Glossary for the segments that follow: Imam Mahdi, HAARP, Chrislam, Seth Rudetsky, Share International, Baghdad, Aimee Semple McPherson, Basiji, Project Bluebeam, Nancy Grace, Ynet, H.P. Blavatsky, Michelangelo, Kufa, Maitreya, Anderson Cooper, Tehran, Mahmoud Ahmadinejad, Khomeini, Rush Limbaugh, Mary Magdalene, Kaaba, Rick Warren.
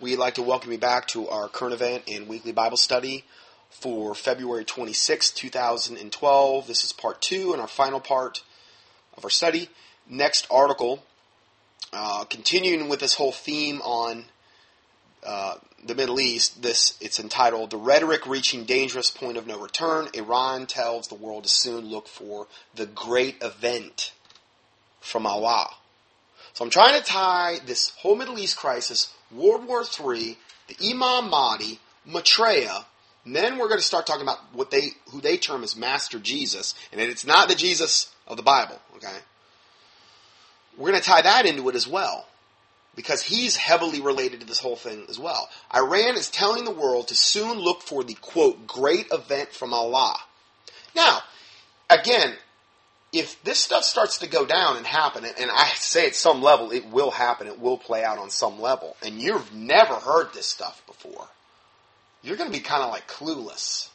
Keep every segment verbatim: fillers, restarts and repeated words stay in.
We'd like to welcome you back to our current event and weekly Bible study for February twenty-sixth, two thousand twelve. This is part two and our final part of our study. Next article, uh, continuing with this whole theme on uh, the Middle East, this it's entitled, The Rhetoric Reaching Dangerous Point of No Return, Iran Tells the World to Soon Look for the Great Event from Allah. So I'm trying to tie this whole Middle East crisis, World War Three, the Imam Mahdi, Maitreya. And then we're going to start talking about what they, who they term as Master Jesus, and that it's not the Jesus of the Bible. Okay, we're going to tie that into it as well, because he's heavily related to this whole thing as well. Iran is telling the world to soon look for the quote great event from Allah. Now, again, if this stuff starts to go down and happen, and I say at some level it will happen, it will play out on some level, and you've never heard this stuff before, you're going to be kind of like clueless.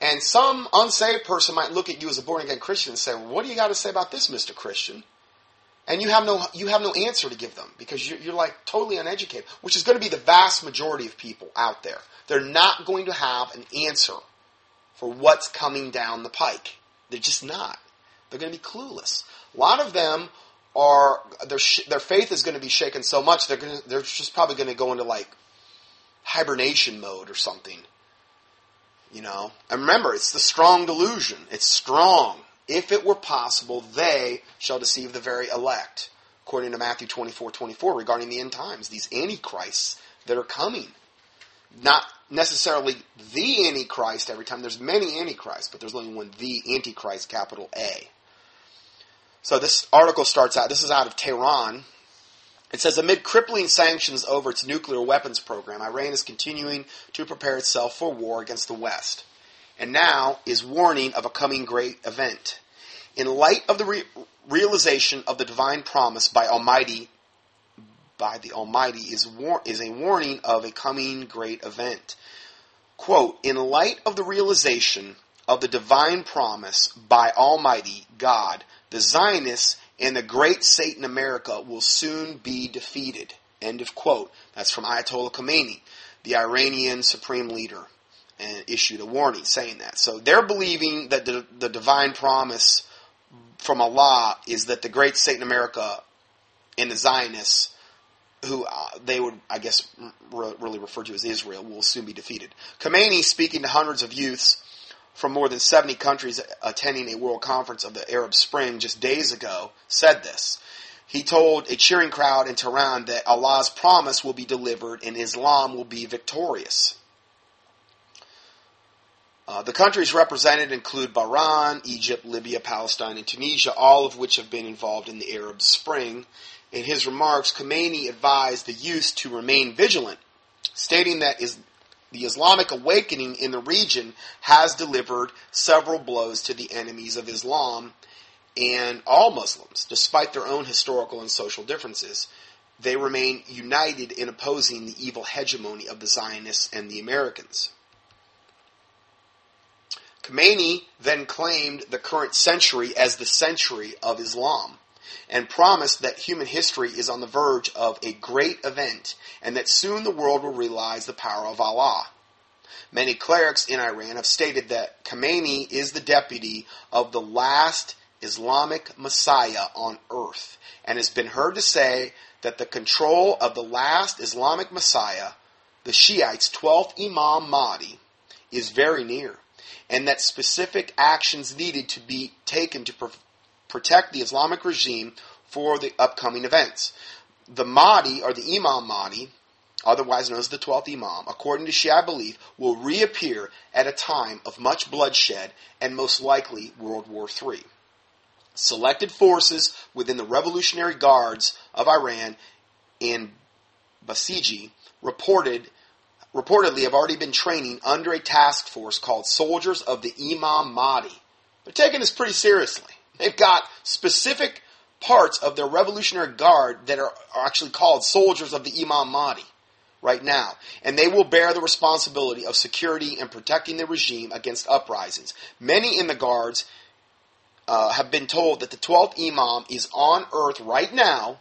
And some unsaved person might look at you as a born-again Christian and say, well, what do you got to say about this, Mister Christian? And you have no you have no answer to give them, because you're, you're like totally uneducated, which is going to be the vast majority of people out there. They're not going to have an answer for what's coming down the pike. They're just not. They're going to be clueless. A lot of them are, their their faith is going to be shaken so much they're going to, they're just probably going to go into like hibernation mode or something. You know, and remember, it's the strong delusion. It's strong. If it were possible, they shall deceive the very elect, according to Matthew twenty-four twenty-four, regarding the end times. These antichrists that are coming, not necessarily the antichrist every time. There's many antichrists, but there's only one, the antichrist, capital A. So this article starts out, this is out of Tehran. It says, amid crippling sanctions over its nuclear weapons program, Iran is continuing to prepare itself for war against the West, and now is warning of a coming great event. In light of the re- realization of the divine promise by Almighty, by the Almighty, is, war- is a warning of a coming great event. Quote, in light of the realization of the divine promise by Almighty God, the Zionists and the great Satan America will soon be defeated. End of quote. That's from Ayatollah Khamenei, the Iranian supreme leader, and issued a warning saying that. So they're believing that the, the divine promise from Allah is that the great Satan America and the Zionists, who uh, they would, I guess, re- really refer to as Israel, will soon be defeated. Khamenei, speaking to hundreds of youths from more than seventy countries attending a world conference of the Arab Spring just days ago, said this. He told a cheering crowd in Tehran that Allah's promise will be delivered and Islam will be victorious. Uh, the countries represented include Bahrain, Egypt, Libya, Palestine, and Tunisia, all of which have been involved in the Arab Spring. In his remarks, Khamenei advised the youth to remain vigilant, stating that is, the Islamic awakening in the region has delivered several blows to the enemies of Islam and all Muslims. Despite their own historical and social differences, they remain united in opposing the evil hegemony of the Zionists and the Americans. Khamenei then claimed the current century as the century of Islam, and promised that human history is on the verge of a great event, and that soon the world will realize the power of Allah. Many clerics in Iran have stated that Khamenei is the deputy of the last Islamic Messiah on earth, and has been heard to say that the control of the last Islamic Messiah, the Shiites' twelfth Imam Mahdi, is very near, and that specific actions needed to be taken to pro- protect the Islamic regime for the upcoming events. The Mahdi, or the Imam Mahdi, otherwise known as the twelfth Imam, according to Shiite belief, will reappear at a time of much bloodshed and most likely World War Three. Selected forces within the Revolutionary Guards of Iran and Basiji reported reportedly have already been training under a task force called Soldiers of the Imam Mahdi. They're taking this pretty seriously. They've got specific parts of their Revolutionary Guard that are, are actually called Soldiers of the Imam Mahdi right now. And they will bear the responsibility of security and protecting the regime against uprisings. Many in the Guards uh, have been told that the twelfth Imam is on earth right now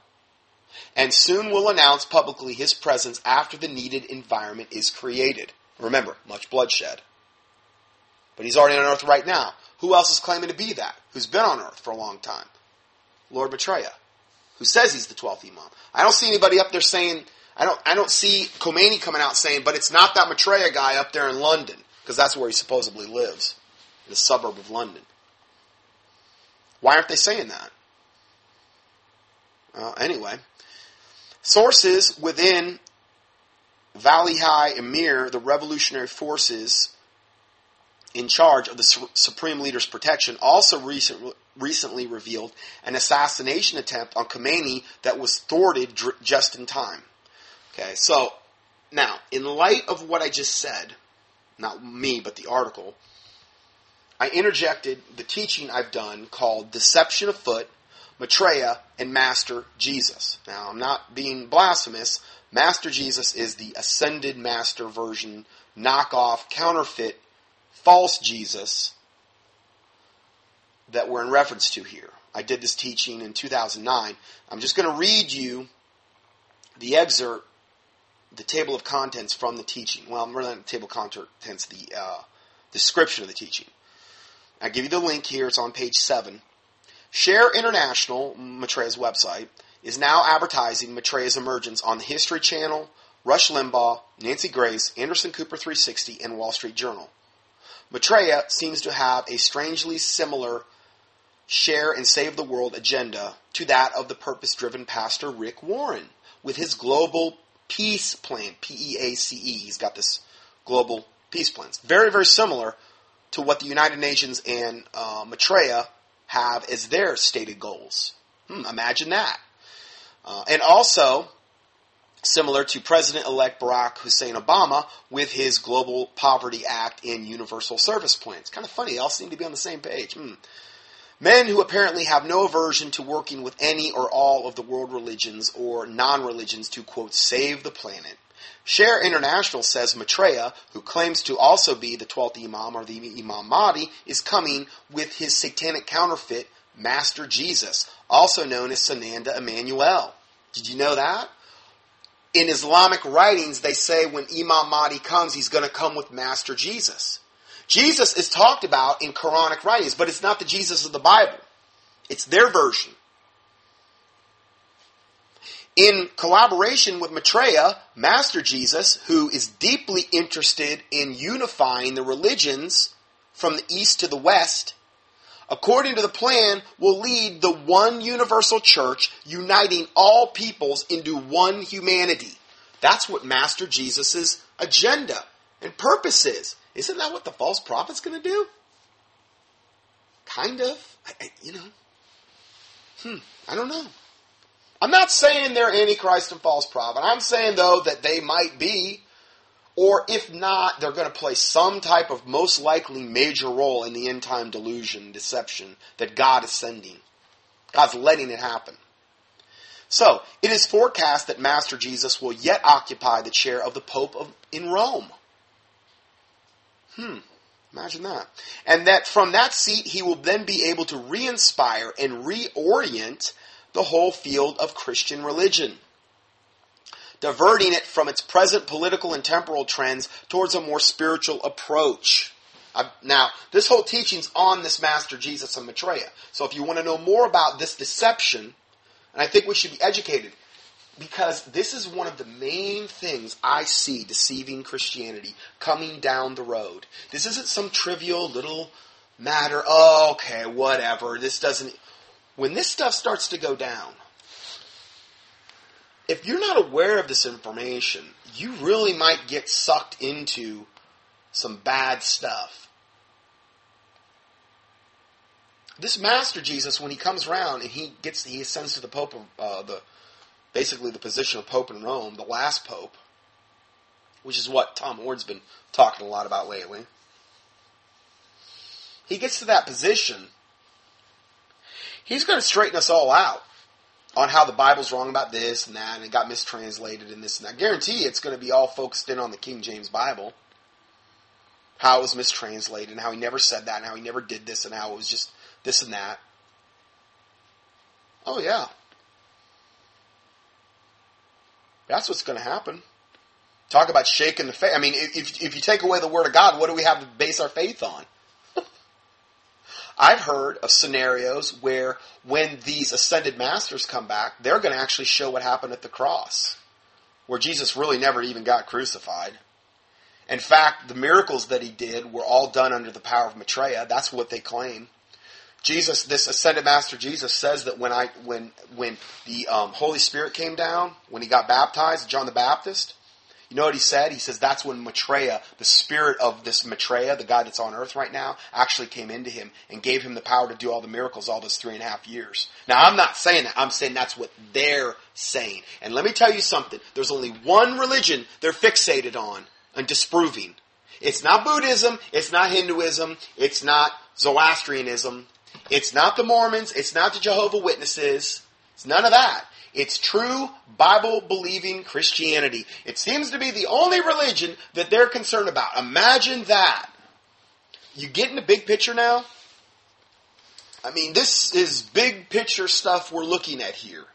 and soon will announce publicly his presence after the needed environment is created. Remember, much bloodshed. But he's already on Earth right now. Who else is claiming to be that? Who's been on Earth for a long time? Lord Maitreya, who says he's the twelfth Imam. I don't see anybody up there saying, I don't I don't see Khomeini coming out saying, but it's not that Maitreya guy up there in London, because that's where he supposedly lives, in the suburb of London. Why aren't they saying that? Uh, anyway, sources within Valley High Emir, the revolutionary forces in charge of the su- Supreme Leader's protection, also recent, recently revealed an assassination attempt on Khomeini that was thwarted dr- just in time. Okay, so now, in light of what I just said, not me, but the article, I interjected the teaching I've done called Deception Afoot, Maitreya, and Master Jesus. Now, I'm not being blasphemous. Master Jesus is the ascended master version, knockoff, counterfeit, false Jesus that we're in reference to here. I did this teaching in two thousand nine. I'm just going to read you the excerpt, the table of contents from the teaching. Well, I'm really not the table of contents, the uh, description of the teaching. I give you the link here. It's on page seven. Share International, Maitreya's website, is now advertising Maitreya's emergence on the History Channel, Rush Limbaugh, Nancy Grace, Anderson Cooper three sixty, and Wall Street Journal. Maitreya seems to have a strangely similar share and save the world agenda to that of the purpose-driven pastor Rick Warren with his global peace plan, P E A C E. He's got this global peace plan. It's very, very similar to what the United Nations and uh, Maitreya have as their stated goals. Hmm, imagine that. Uh, and also, similar to President-elect Barack Hussein Obama with his Global Poverty Act and Universal Service Plan. It's kind of funny. They all seem to be on the same page. Hmm. Men who apparently have no aversion to working with any or all of the world religions or non-religions to, quote, save the planet. Share International says Maitreya, who claims to also be the twelfth Imam or the Imam Mahdi, is coming with his satanic counterfeit, Master Jesus, also known as Sananda Emmanuel. Did you know that? In Islamic writings, they say when Imam Mahdi comes, he's going to come with Master Jesus. Jesus is talked about in Quranic writings, but it's not the Jesus of the Bible. It's their version. In collaboration with Maitreya, Master Jesus, who is deeply interested in unifying the religions from the east to the west, according to the plan, will lead the one universal church, uniting all peoples into one humanity. That's what Master Jesus' agenda and purpose is. Isn't that what the false prophet's going to do? Kind of. I, I, you know. Hmm. I don't know. I'm not saying they're Antichrist and false prophet. I'm saying, though, that they might be. Or if not, they're going to play some type of most likely major role in the end-time delusion, deception that God is sending. God's letting it happen. So, it is forecast that Master Jesus will yet occupy the chair of the Pope of, in Rome. Hmm, imagine that. And that from that seat, he will then be able to re-inspire and reorient the whole field of Christian religion, diverting it from its present political and temporal trends towards a more spiritual approach. I, now, this whole teaching's on this Master Jesus and Maitreya. So if you want to know more about this deception, and I think we should be educated, because this is one of the main things I see deceiving Christianity coming down the road. This isn't some trivial little matter, oh, okay, whatever, this doesn't... When this stuff starts to go down, if you're not aware of this information, you really might get sucked into some bad stuff. This Master Jesus, when he comes around and he gets, he ascends to the Pope, uh, the basically the position of Pope in Rome, the last Pope, which is what Tom Ord's been talking a lot about lately. He gets to that position. He's going to straighten us all out on how the Bible's wrong about this and that, and it got mistranslated and this and that. I guarantee it's going to be all focused in on the King James Bible, how it was mistranslated and how he never said that and how he never did this and how it was just this and that. Oh, yeah. That's what's going to happen. Talk about shaking the faith. I mean, if if you take away the Word of God, what do we have to base our faith on? I've heard of scenarios where when these ascended masters come back, they're going to actually show what happened at the cross, where Jesus really never even got crucified. In fact, the miracles that he did were all done under the power of Maitreya. That's what they claim. Jesus, this ascended master Jesus says that when I when when the um, Holy Spirit came down, when he got baptized, John the Baptist, you know what he said? He says that's when Maitreya, the spirit of this Maitreya, the guy that's on earth right now, actually came into him and gave him the power to do all the miracles all those three and a half years. Now, I'm not saying that. I'm saying that's what they're saying. And let me tell you something. There's only one religion they're fixated on and disproving. It's not Buddhism. It's not Hinduism. It's not Zoroastrianism. It's not the Mormons. It's not the Jehovah's Witnesses. It's none of that. It's true Bible-believing Christianity. It seems to be the only religion that they're concerned about. Imagine that. You getting the big picture now? I mean, this is big picture stuff we're looking at here.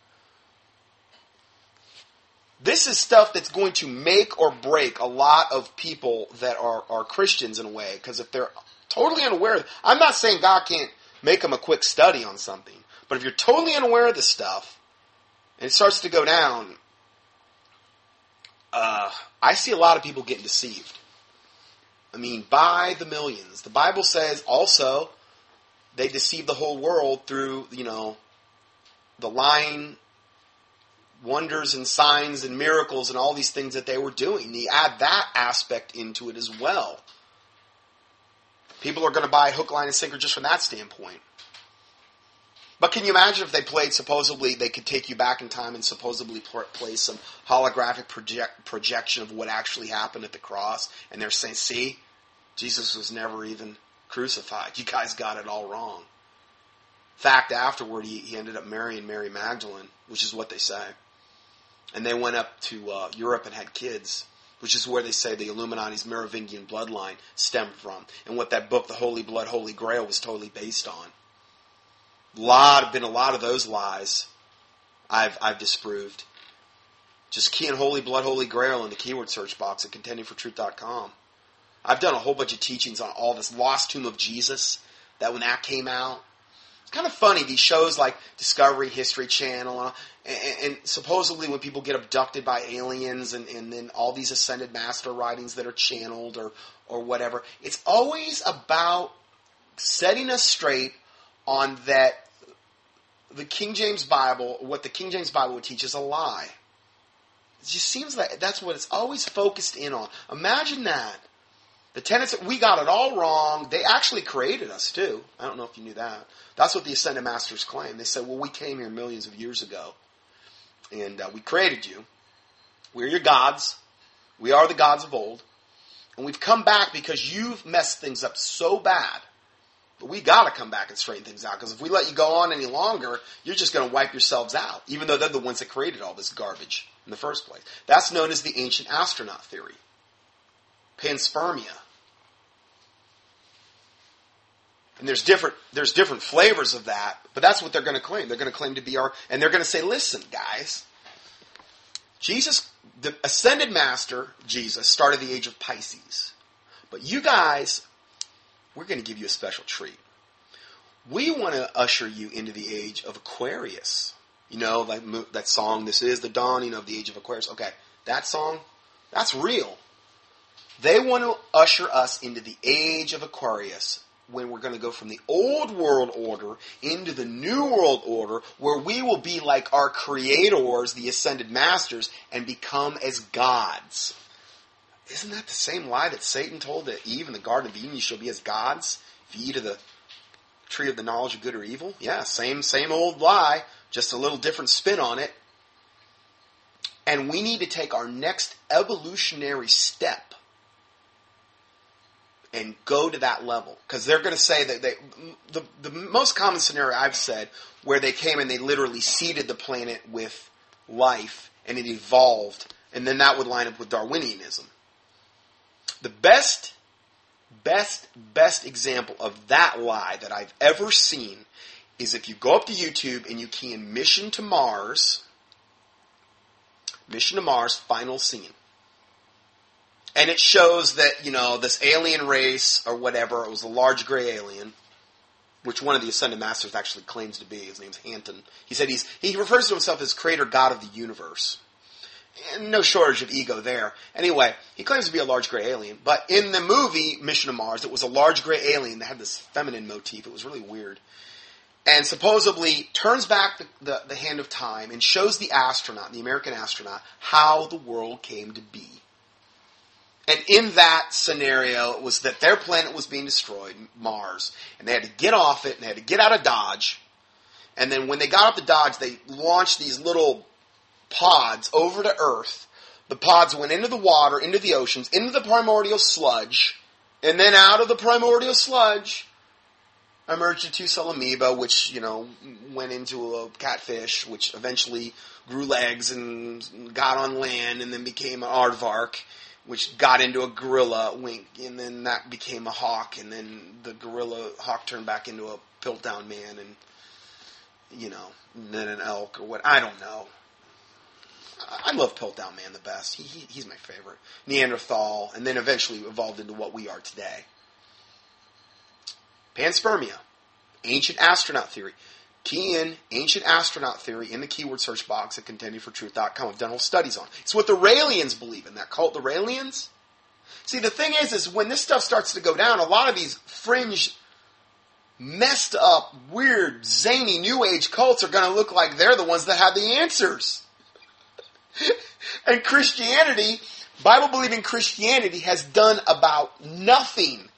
This is stuff that's going to make or break a lot of people that are, are Christians in a way. Because if they're totally unaware, of, I'm not saying God can't make them a quick study on something. But if you're totally unaware of this stuff, and it starts to go down, uh, I see a lot of people getting deceived. I mean, by the millions. The Bible says also, they deceive the whole world through, you know, the lying wonders and signs and miracles and all these things that they were doing. You add that aspect into it as well. People are going to buy hook, line, and sinker just from that standpoint. But can you imagine if they played, supposedly, they could take you back in time and supposedly play some holographic project, projection of what actually happened at the cross, and they're saying, see, Jesus was never even crucified. You guys got it all wrong. In fact, afterward, he, he ended up marrying Mary Magdalene, which is what they say. And they went up to uh, Europe and had kids, which is where they say the Illuminati's Merovingian bloodline stemmed from, and what that book, The Holy Blood, Holy Grail, was totally based on. A lot, been a lot of those lies I've I've disproved. Just key in Holy Blood, Holy Grail in the keyword search box at contending for truth dot com. I've done a whole bunch of teachings on all this Lost Tomb of Jesus, that when that came out. It's kind of funny, these shows like Discovery History Channel, and, and, and supposedly when people get abducted by aliens, and, and then all these ascended master writings that are channeled or, or whatever, it's always about setting us straight on that the King James Bible, what the King James Bible would teach is a lie. It just seems like that's what it's always focused in on. Imagine that. The tenets, we got it all wrong. They actually created us too. I don't know if you knew that. That's what the Ascended Masters claim. They said, well, we came here millions of years ago, and uh, we created you. We're your gods. We are the gods of old. And we've come back because you've messed things up so bad. But we got to come back and straighten things out, because if we let you go on any longer, you're just going to wipe yourselves out, even though they're the ones that created all this garbage in the first place. That's known as the ancient astronaut theory, panspermia. And there's different there's different flavors of that, but that's what they're going to claim. They're going to claim to be our, and they're going to say, listen, guys, Jesus, the ascended master, Jesus, started the age of Pisces. But you guys, we're going to give you a special treat. We want to usher you into the age of Aquarius. You know, that, that song, this is the dawning of the age of Aquarius. Okay, that song, that's real. They want to usher us into the age of Aquarius, when we're going to go from the old world order into the new world order, where we will be like our creators, the ascended masters, and become as gods. Isn't that the same lie that Satan told to Eve in the Garden of Eden? You shall be as gods if you eat of the tree of the knowledge of good or evil. Yeah, same same old lie, just a little different spin on it. And we need to take our next evolutionary step and go to that level. Because they're going to say that they, the, the most common scenario I've said, where they came and they literally seeded the planet with life and it evolved, and then that would line up with Darwinianism. The best, best, best example of that lie that I've ever seen is if you go up to YouTube and you key in Mission to Mars, Mission to Mars, final scene. And it shows that, you know, this alien race or whatever, it was a large gray alien, which one of the Ascended Masters actually claims to be. His name's Hanton. He said he's he refers to himself as creator god of the universe. And no shortage of ego there. Anyway, he claims to be a large gray alien. But in the movie Mission to Mars, it was a large gray alien that had this feminine motif. It was really weird. And supposedly turns back the, the, the hand of time and shows the astronaut, the American astronaut, how the world came to be. And in that scenario, it was that their planet was being destroyed, Mars, and they had to get off it, and they had to get out of Dodge. And then when they got up to Dodge, they launched these little pods over to Earth. The pods went into the water, into the oceans, into the primordial sludge, and then out of the primordial sludge emerged a two-cell amoeba, which, you know, went into a catfish, which eventually grew legs and got on land and then became an aardvark, which got into a gorilla, wink, and then that became a hawk, and then the gorilla hawk turned back into a pilt-down man, and, you know, and then an elk or what, I don't know. I love Piltdown Man the best. He, he, he's my favorite. Neanderthal, and then eventually evolved into what we are today. Panspermia, ancient astronaut theory. Key in ancient astronaut theory in the keyword search box at contending for truth dot com. I've done whole studies on it. It's what the Raelians believe in, that cult, the Raelians. See, the thing is, is when this stuff starts to go down, a lot of these fringe, messed up, weird, zany, new age cults are going to look like they're the ones that have the answers. And Christianity, Bible-believing Christianity, has done about nothing,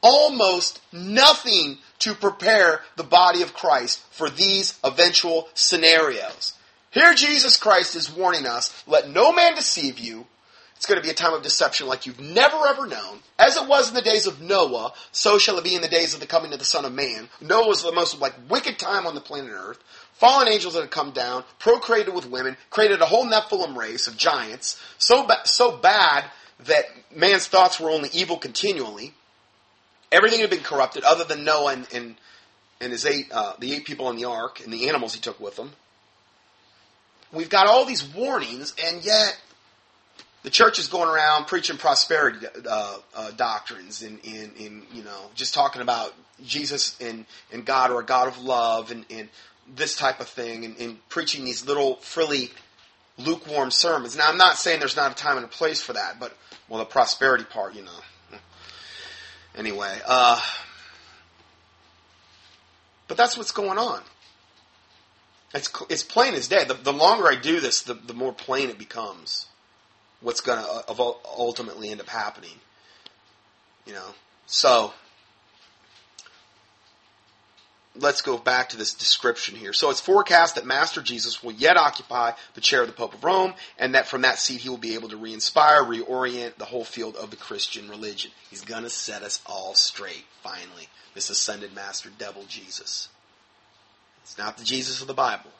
almost nothing, to prepare the body of Christ for these eventual scenarios. Here Jesus Christ is warning us, let no man deceive you. It's going to be a time of deception like you've never ever known. As it was in the days of Noah, so shall it be in the days of the coming of the Son of Man. Noah was the most like wicked time on the planet Earth. Fallen angels that had come down, procreated with women, created a whole Nephilim race of giants, so ba- so bad that man's thoughts were only evil continually. Everything had been corrupted, other than Noah and and, and his eight uh, the eight people on the ark and the animals he took with them. We've got all these warnings, and yet the church is going around preaching prosperity uh, uh, doctrines and, and, and you know just talking about Jesus and, and God, or a God of love, and and this type of thing, and, and preaching these little frilly, lukewarm sermons. Now, I'm not saying there's not a time and a place for that, but, well, the prosperity part, you know. Anyway, uh, but that's what's going on. It's it's plain as day. The, the longer I do this, the, the more plain it becomes what's going to ultimately end up happening. You know, so let's go back to this description here. So it's forecast that Master Jesus will yet occupy the chair of the Pope of Rome, and that from that seat he will be able to re-inspire, reorient the whole field of the Christian religion. He's going to set us all straight, finally. This ascended Master Devil Jesus. It's not the Jesus of the Bible.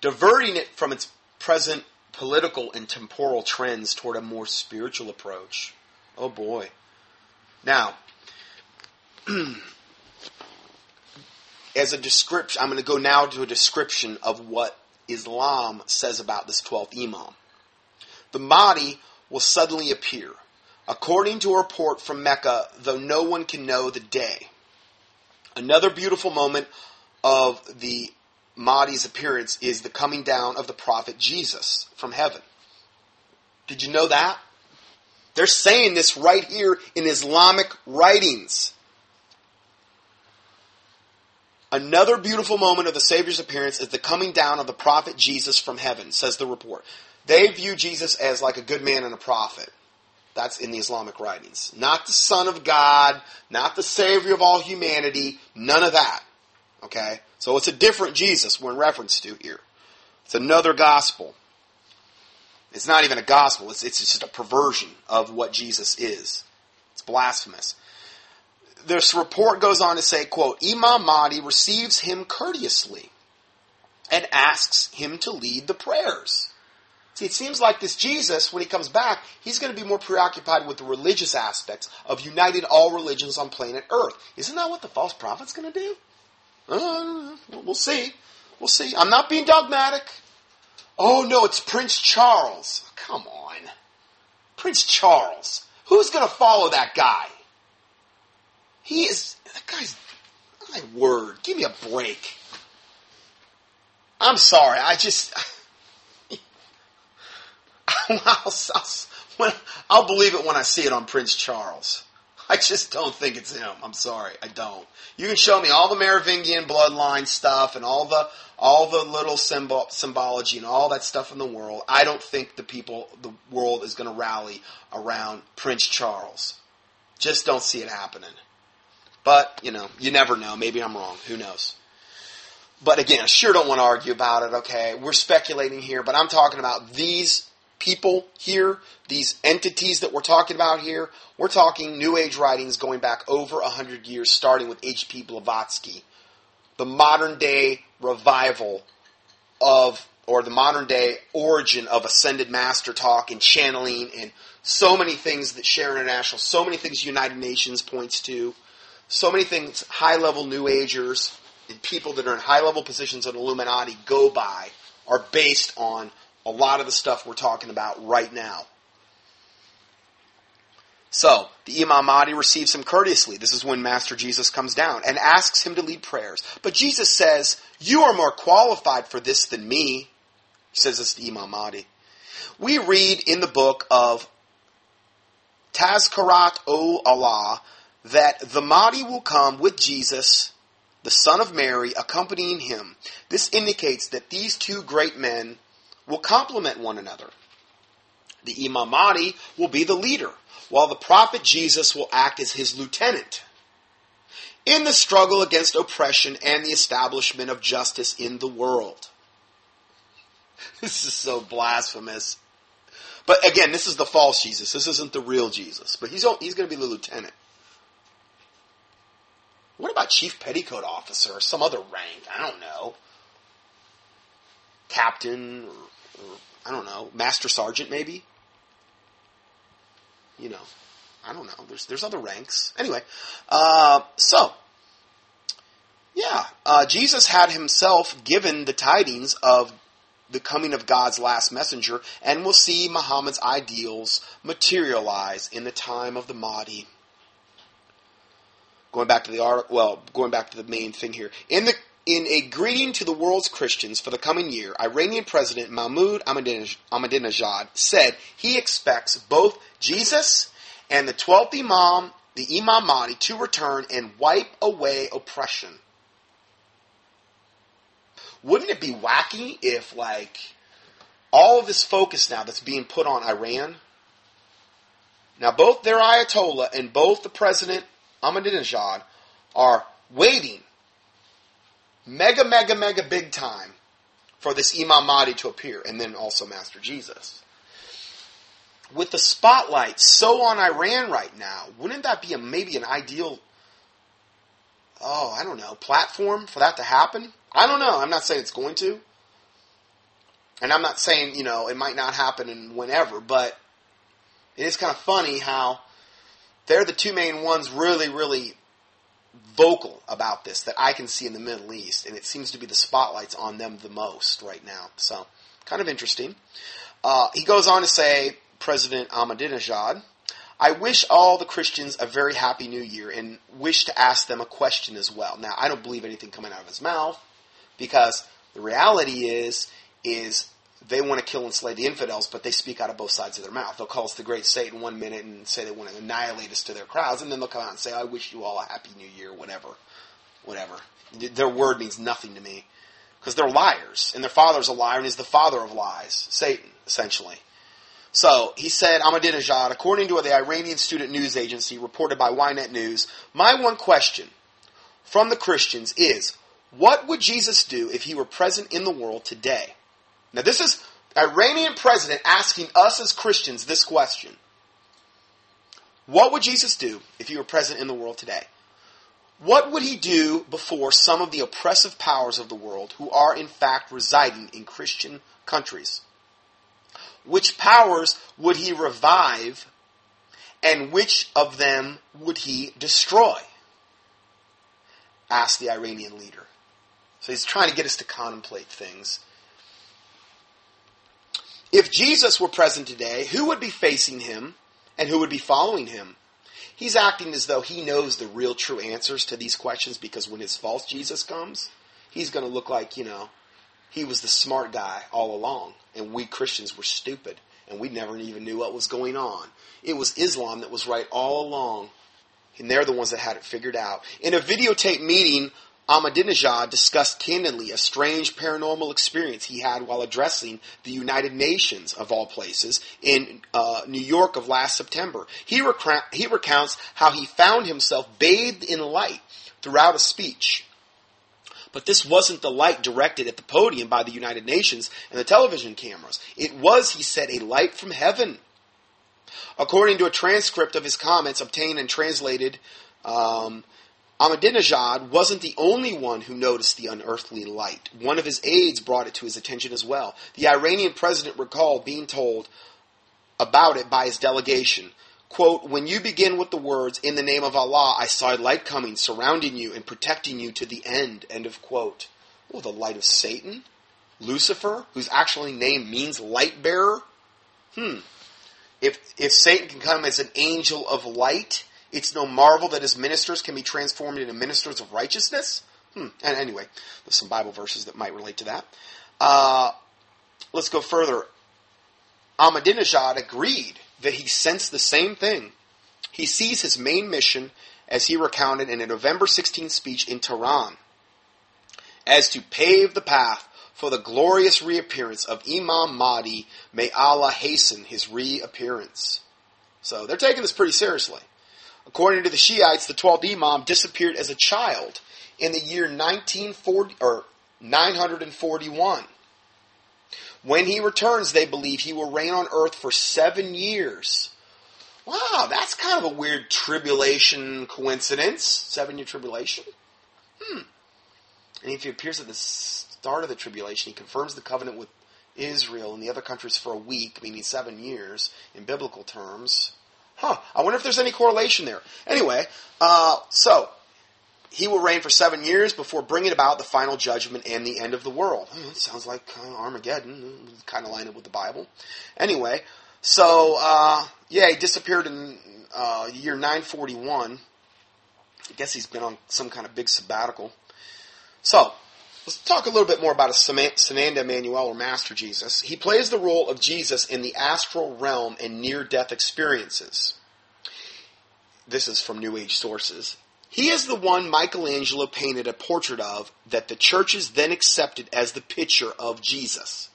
Diverting it from its present political and temporal trends toward a more spiritual approach. Oh boy. Now, as a description, I'm going to go now to a description of what Islam says about this twelfth Imam. The Mahdi will suddenly appear, according to a report from Mecca, though no one can know the day. Another beautiful moment of the Mahdi's appearance is the coming down of the prophet Jesus from heaven. Did you know that? They're saying this right here in Islamic writings. Another beautiful moment of the Savior's appearance is the coming down of the prophet Jesus from heaven, says the report. They view Jesus as like a good man and a prophet. That's in the Islamic writings. Not the Son of God, not the Savior of all humanity, none of that. Okay? So it's a different Jesus we're in reference to here. It's another gospel. It's not even a gospel. It's, it's just a perversion of what Jesus is. It's blasphemous. This report goes on to say, quote, Imam Mahdi receives him courteously and asks him to lead the prayers. See, it seems like this Jesus, when he comes back, he's going to be more preoccupied with the religious aspects of uniting all religions on planet Earth. Isn't that what the false prophet's going to do? Uh, we'll see. We'll see. I'm not being dogmatic. Oh, no, it's Prince Charles. Come on. Prince Charles. Who's going to follow that guy? He is... That guy's... My word. Give me a break. I'm sorry. I just... I'll, I'll, when, I'll believe it when I see it on Prince Charles. I just don't think it's him. I'm sorry. I don't. You can show me all the Merovingian bloodline stuff and all the all the little symbol, symbology and all that stuff in the world. I don't think the people, the world is going to rally around Prince Charles. Just don't see it happening. But, you know, you never know. Maybe I'm wrong. Who knows? But again, I sure don't want to argue about it, okay? We're speculating here, but I'm talking about these people here, these entities that we're talking about here. We're talking New Age writings going back over one hundred years, starting with H P. Blavatsky, the modern-day revival of, or the modern-day origin of Ascended Master Talk and channeling and so many things that Share International, so many things United Nations points to, so many things high-level New Agers and people that are in high-level positions in Illuminati go by are based on a lot of the stuff we're talking about right now. So, the Imam Mahdi receives him courteously. This is when Master Jesus comes down and asks him to lead prayers. But Jesus says, "You are more qualified for this than me." He says this to Imam Mahdi. We read in the book of Tazkarat O Allah that the Mahdi will come with Jesus, the son of Mary, accompanying him. This indicates that these two great men will complement one another. The Imam Mahdi will be the leader, while the prophet Jesus will act as his lieutenant in the struggle against oppression and the establishment of justice in the world. This is so blasphemous. But again, this is the false Jesus. This isn't the real Jesus. But he's, he's going to be the lieutenant. What about chief petticoat officer or some other rank? I don't know. Captain or, or I don't know, master sergeant maybe? You know, I don't know. There's there's other ranks. Anyway, uh, so, yeah. Uh, Jesus had himself given the tidings of the coming of God's last messenger, and we'll see Muhammad's ideals materialize in the time of the Mahdi. Going back to the article, well, going back to the main thing here. In the In a greeting to the world's Christians for the coming year, Iranian President Mahmoud Ahmadinejad said he expects both Jesus and the twelfth Imam, the Imam Mahdi, to return and wipe away oppression. Wouldn't it be wacky if, like, all of this focus now that's being put on Iran? Now, both their Ayatollah and both the President Ahmadinejad are waiting mega, mega, mega big time for this Imam Mahdi to appear, and then also Master Jesus. With the spotlight so on Iran right now, wouldn't that be a, maybe an ideal, oh, I don't know, platform for that to happen? I don't know. I'm not saying it's going to. And I'm not saying, you know, it might not happen in whenever, but it is kind of funny how they're the two main ones really, really vocal about this that I can see in the Middle East, and it seems to be the spotlight's on them the most right now. So, kind of interesting. Uh, he goes on to say, President Ahmadinejad, I wish all the Christians a very happy new year and wish to ask them a question as well. Now, I don't believe anything coming out of his mouth because the reality is, is they want to kill and slay the infidels, but they speak out of both sides of their mouth. They'll call us the great Satan one minute and say they want to annihilate us to their crowds, and then they'll come out and say, I wish you all a happy new year, whatever. Whatever. Their word means nothing to me. Because they're liars, and their father's a liar, and he's the father of lies. Satan, essentially. So, he said, Ahmadinejad, according to the Iranian student news agency reported by Y net News, my one question from the Christians is, what would Jesus do if he were present in the world today? Now, this is Iranian president asking us as Christians this question. What would Jesus do if he were present in the world today? What would he do before some of the oppressive powers of the world who are in fact residing in Christian countries? Which powers would he revive and which of them would he destroy? Asked the Iranian leader. So he's trying to get us to contemplate things. If Jesus were present today, who would be facing him and who would be following him? He's acting as though he knows the real true answers to these questions, because when his false Jesus comes, he's going to look like, you know, he was the smart guy all along, and we Christians were stupid, and we never even knew what was going on. It was Islam that was right all along, and they're the ones that had it figured out. In a videotape meeting, Ahmadinejad discussed candidly a strange paranormal experience he had while addressing the United Nations, of all places, in uh, New York of last September. He, recou- he recounts how he found himself bathed in light throughout a speech. But this wasn't the light directed at the podium by the United Nations and the television cameras. It was, he said, a light from heaven. According to a transcript of his comments obtained and translated, um, Ahmadinejad wasn't the only one who noticed the unearthly light. One of his aides brought it to his attention as well. The Iranian president recalled being told about it by his delegation. Quote, when you begin with the words, in the name of Allah, I saw a light coming, surrounding you and protecting you to the end, end of quote. Well, the light of Satan? Lucifer, whose actually name means light bearer? Hmm. If, if Satan can come as an angel of light, it's no marvel that his ministers can be transformed into ministers of righteousness? Hmm. And anyway, there's some Bible verses that might relate to that. Uh, let's go further. Ahmadinejad agreed that he sensed the same thing. He sees his main mission, as he recounted in a November sixteenth speech in Tehran, as to pave the path for the glorious reappearance of Imam Mahdi. May Allah hasten his reappearance. So they're taking this pretty seriously. According to the Shiites, the twelfth Imam disappeared as a child in the year nineteen forty, or nine forty-one. When he returns, they believe he will reign on earth for seven years. Wow, that's kind of a weird tribulation coincidence. Seven-year tribulation? Hmm. And if he appears at the start of the tribulation, he confirms the covenant with Israel and the other countries for a week, meaning seven years in biblical terms. Huh, I wonder if there's any correlation there. Anyway, uh, so, he will reign for seven years before bringing about the final judgment and the end of the world. Hmm, sounds like uh, Armageddon, kind of lined up with the Bible. Anyway, so, uh, yeah, he disappeared in uh, the year nine forty-one. I guess he's been on some kind of big sabbatical. So, let's talk a little bit more about a Sananda Emmanuel, or Master Jesus. He plays the role of Jesus in the astral realm and near-death experiences. This is from New Age sources. He is the one Michelangelo painted a portrait of that the churches then accepted as the picture of Jesus.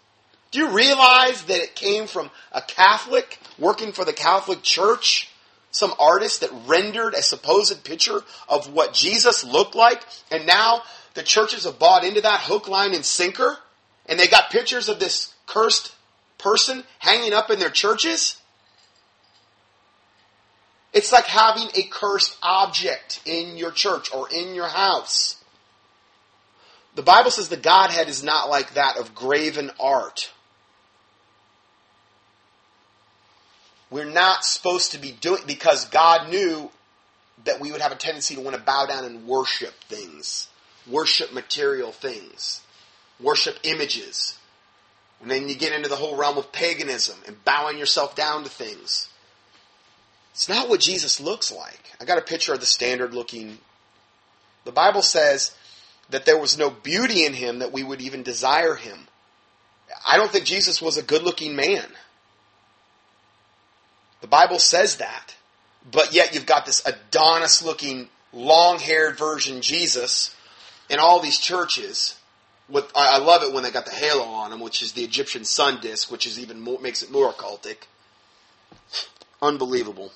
Do you realize that it came from a Catholic working for the Catholic Church? Some artist that rendered a supposed picture of what Jesus looked like, and now the churches have bought into that hook, line, and sinker, and they got pictures of this cursed person hanging up in their churches? It's like having a cursed object in your church or in your house. The Bible says the Godhead is not like that of graven art. We're not supposed to be doing, because God knew that we would have a tendency to want to bow down and worship things. Worship material things. Worship images. And then you get into the whole realm of paganism and bowing yourself down to things. It's not what Jesus looks like. I got a picture of the standard looking. The Bible says that there was no beauty in him that we would even desire him. I don't think Jesus was a good looking man. The Bible says that. But yet you've got this Adonis looking, long haired version Jesus in all these churches. With, I love it when they got the halo on him, which is the Egyptian sun disk, which is even more, makes it more occultic. Unbelievable.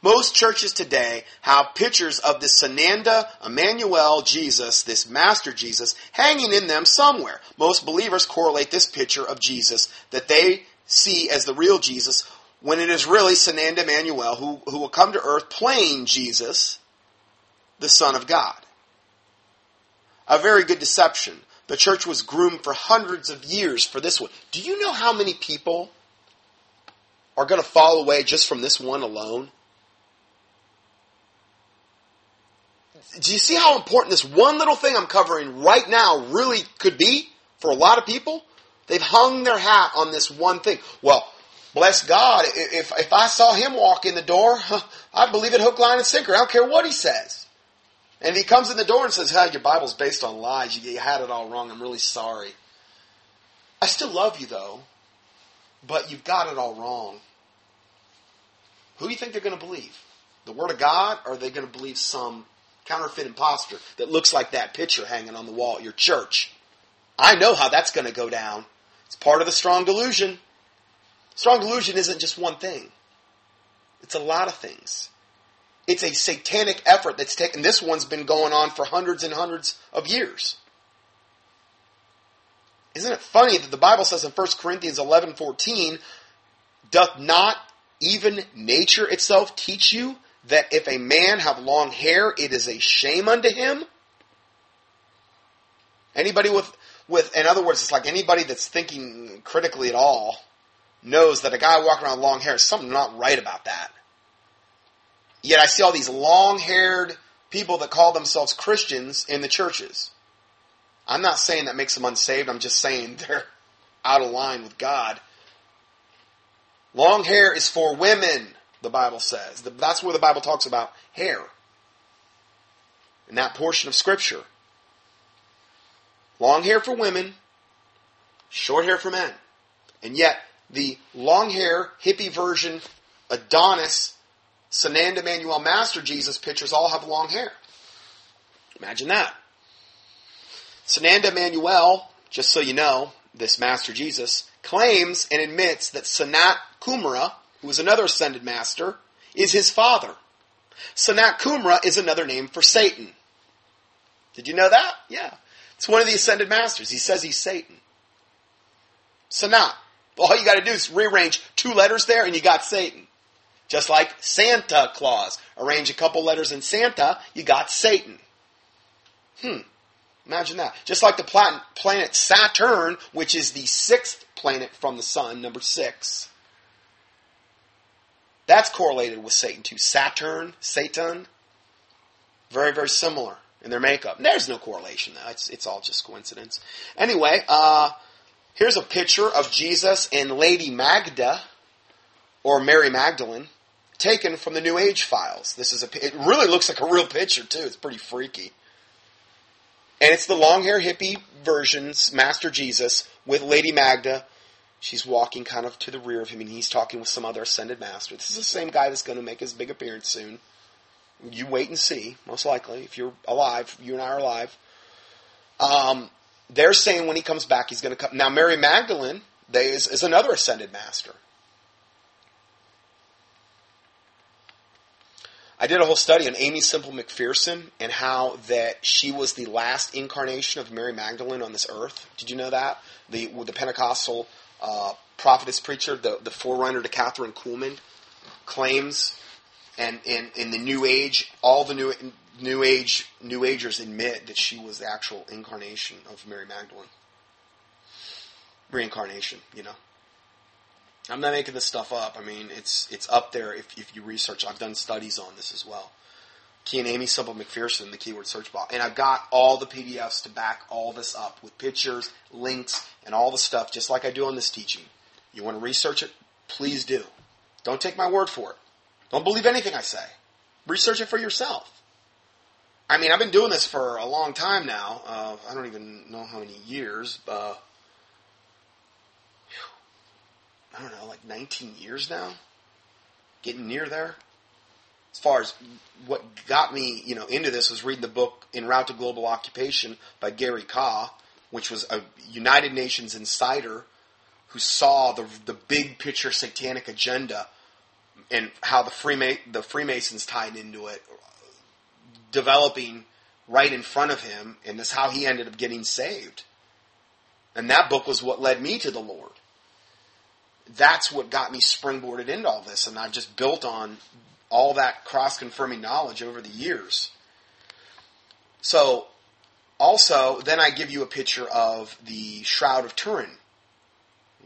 Most churches today have pictures of this Sananda Emmanuel Jesus, this Master Jesus, hanging in them somewhere. Most believers correlate this picture of Jesus that they see as the real Jesus, when it is really Sananda Emmanuel who, who will come to earth playing Jesus, the Son of God. A very good deception. The church was groomed for hundreds of years for this one. Do you know how many people are going to fall away just from this one alone? Do you see how important this one little thing I'm covering right now really could be for a lot of people? They've hung their hat on this one thing. Well, bless God, if, if I saw him walk in the door, I'd believe it hook, line, and sinker. I don't care what he says. And if he comes in the door and says, hey, your Bible's based on lies, you, you had it all wrong, I'm really sorry. I still love you, though, but you've got it all wrong. Who do you think they're going to believe? The Word of God, or are they going to believe some counterfeit imposter that looks like that picture hanging on the wall at your church? I know how that's going to go down. It's part of the strong delusion. Strong delusion isn't just one thing. It's a lot of things. It's a satanic effort that's taken. This one's been going on for hundreds and hundreds of years. Isn't it funny that the Bible says in First Corinthians eleven fourteen, doth not even nature itself teach you that if a man have long hair, it is a shame unto him? Anybody with, with, in other words, it's like anybody that's thinking critically at all knows that a guy walking around with long hair, something's not right about that. Yet I see all these long-haired people that call themselves Christians in the churches. I'm not saying that makes them unsaved. I'm just saying they're out of line with God. Long hair is for women, the Bible says. That's where the Bible talks about hair. In that portion of Scripture. Long hair for women, short hair for men. And yet, the long hair, hippie version, Adonis, Sananda Emmanuel, Master Jesus pictures all have long hair. Imagine that. Sananda Emmanuel, just so you know, this Master Jesus, claims and admits that Sanat Kumara, who is another ascended master, is his father. Sanat Kumara is another name for Satan. Did you know that? Yeah. It's one of the ascended masters. He says he's Satan. Sanat. All you got to do is rearrange two letters there and you got Satan. Just like Santa Claus. Arrange a couple letters in Santa, you got Satan. Hmm. Imagine that. Just like the planet Saturn, which is the sixth planet from the sun, number six. That's correlated with Satan too. Saturn, Satan. Very, very similar in their makeup. And there's no correlation though. It's, it's all just coincidence. Anyway, uh, here's a picture of Jesus and Lady Magda, or Mary Magdalene, taken from the New Age files. This is a, it really looks like a real picture too. It's pretty freaky. And it's the long hair hippie versions, Master Jesus, with Lady Magda. She's walking kind of to the rear of him, and he's talking with some other ascended master. This is the same guy that's going to make his big appearance soon. You wait and see, most likely. If you're alive, you and I are alive. Um, they're saying when he comes back, he's going to come. Now, Mary Magdalene they, is, is another ascended master. I did a whole study on Aimee Semple McPherson and how that she was the last incarnation of Mary Magdalene on this earth. Did you know that? The the Pentecostal uh, prophetess preacher, the, the forerunner to Catherine Kuhlman, claims, and in the New Age, all the New New Age New Agers admit that she was the actual incarnation of Mary Magdalene. Reincarnation, you know. I'm not making this stuff up. I mean, it's it's up there if if you research. I've done studies on this as well. Key and Aimee Semple McPherson, the keyword search box. And I've got all the P D Fs to back all this up with pictures, links, and all the stuff, just like I do on this teaching. You want to research it? Please do. Don't take my word for it. Don't believe anything I say. Research it for yourself. I mean, I've been doing this for a long time now. Uh, I don't even know how many years, uh I don't know, like nineteen years now? Getting near there? As far as what got me, you know, into this was reading the book En Route to Global Occupation by Gary Kaa, which was a United Nations insider who saw the the big picture satanic agenda and how the Freema- the Freemasons tied into it, developing right in front of him, and that's how he ended up getting saved. And that book was what led me to the Lord. That's what got me springboarded into all this, and I've just built on all that cross-confirming knowledge over the years. So, also, then I give you a picture of the Shroud of Turin.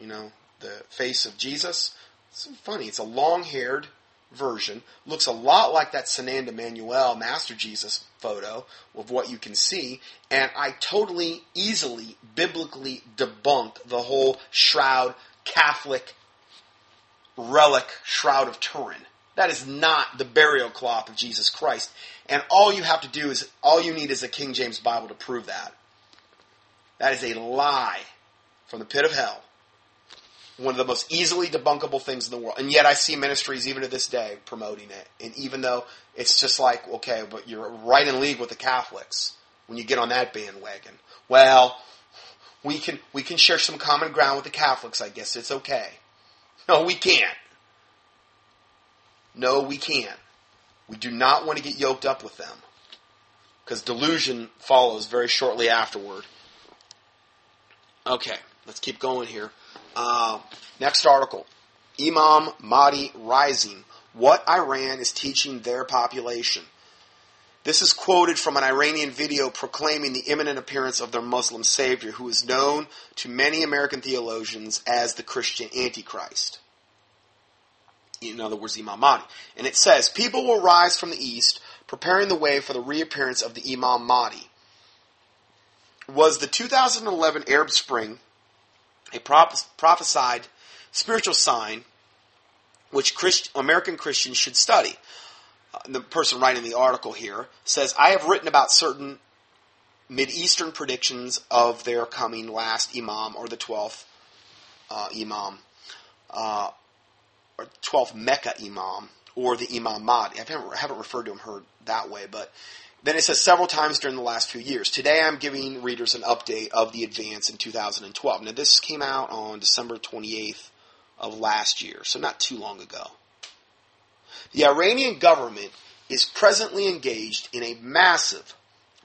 You know, the face of Jesus. It's funny. It's a long-haired version looks a lot like that Sananda Emmanuel Master Jesus photo of what you can see, and I totally, easily, biblically debunk the whole shroud, Catholic relic, Shroud of Turin. That is not the burial cloth of Jesus Christ, and all you have to do is, all you need is a King James Bible to prove that. That is a lie from the pit of hell. One of the most easily debunkable things in the world. And yet I see ministries even to this day promoting it. And even though it's just like, okay, but you're right in league with the Catholics when you get on that bandwagon. Well, we can we can share some common ground with the Catholics, I guess. It's okay. No, we can't. No, we can't. We do not want to get yoked up with them. Because delusion follows very shortly afterward. Okay, let's keep going here. Uh, next article, Imam Mahdi Rising, What Iran is Teaching Their Population. This is quoted from an Iranian video proclaiming the imminent appearance of their Muslim savior, who is known to many American theologians as the Christian Antichrist. In other words, Imam Mahdi. And it says, people will rise from the east, preparing the way for the reappearance of the Imam Mahdi. Was the two thousand eleven Arab Spring a prophesied spiritual sign which Christ, American Christians should study? Uh, the person writing the article here says, I have written about certain Mideastern predictions of their coming last Imam, or the twelfth uh, Imam, uh, or twelfth Mecca Imam, or the Imam Mahdi. I haven't, I haven't referred to him heard that way, but... Then it says several times during the last few years. Today I'm giving readers an update of the advance in two thousand twelve. Now this came out on December twenty-eighth of last year, so not too long ago. The Iranian government is presently engaged in a massive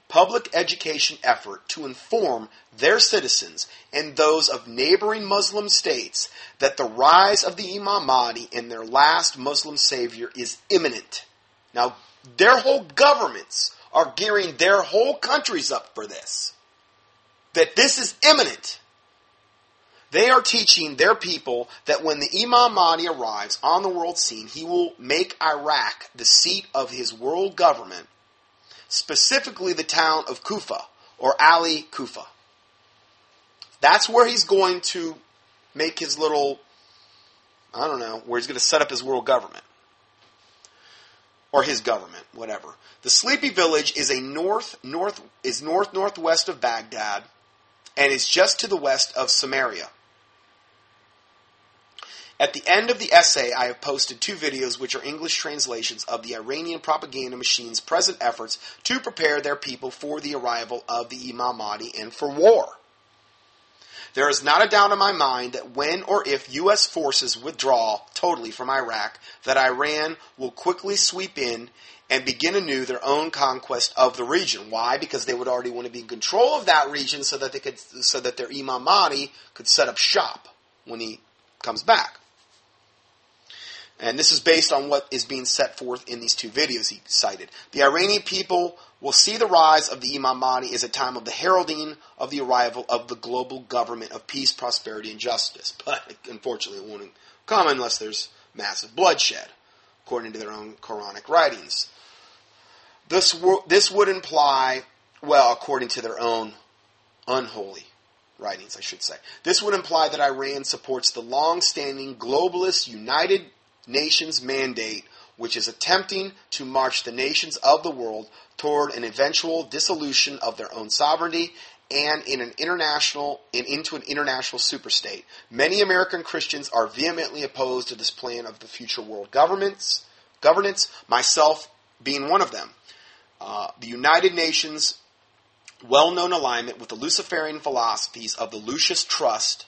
public education effort to inform their citizens and those of neighboring Muslim states that the rise of the Imam Mahdi and their last Muslim savior is imminent. Now, their whole governments are gearing their whole countries up for this. That this is imminent. They are teaching their people that when the Imam Mahdi arrives on the world scene, he will make Iraq the seat of his world government, specifically the town of Kufa, or Ali Kufa. That's where he's going to make his little, I don't know, where he's going to set up his world government. Or his government, whatever. The sleepy village is a north north is north northwest of Baghdad, and is just to the west of Samaria. At the end of the essay, I have posted two videos which are English translations of the Iranian propaganda machine's present efforts to prepare their people for the arrival of the Imam Mahdi and for war. There is not a doubt in my mind that when or if U S forces withdraw totally from Iraq, that Iran will quickly sweep in and begin anew their own conquest of the region. Why? Because they would already want to be in control of that region so that they could, so that their Imam Mahdi could set up shop when he comes back. And this is based on what is being set forth in these two videos he cited. The Iranian people will see the rise of the Imam Mahdi as a time of the heralding of the arrival of the global government of peace, prosperity, and justice. But unfortunately, it won't come unless there's massive bloodshed, according to their own Quranic writings. This, w- this would imply, well, according to their own unholy writings, I should say. This would imply that Iran supports the long-standing globalist United Nations mandate, which is attempting to march the nations of the world toward an eventual dissolution of their own sovereignty and in an international and into an international superstate. Many American Christians are vehemently opposed to this plan of the future world governments, governance, myself being one of them. Uh, the United Nations' well-known alignment with the Luciferian philosophies of the Lucius Trust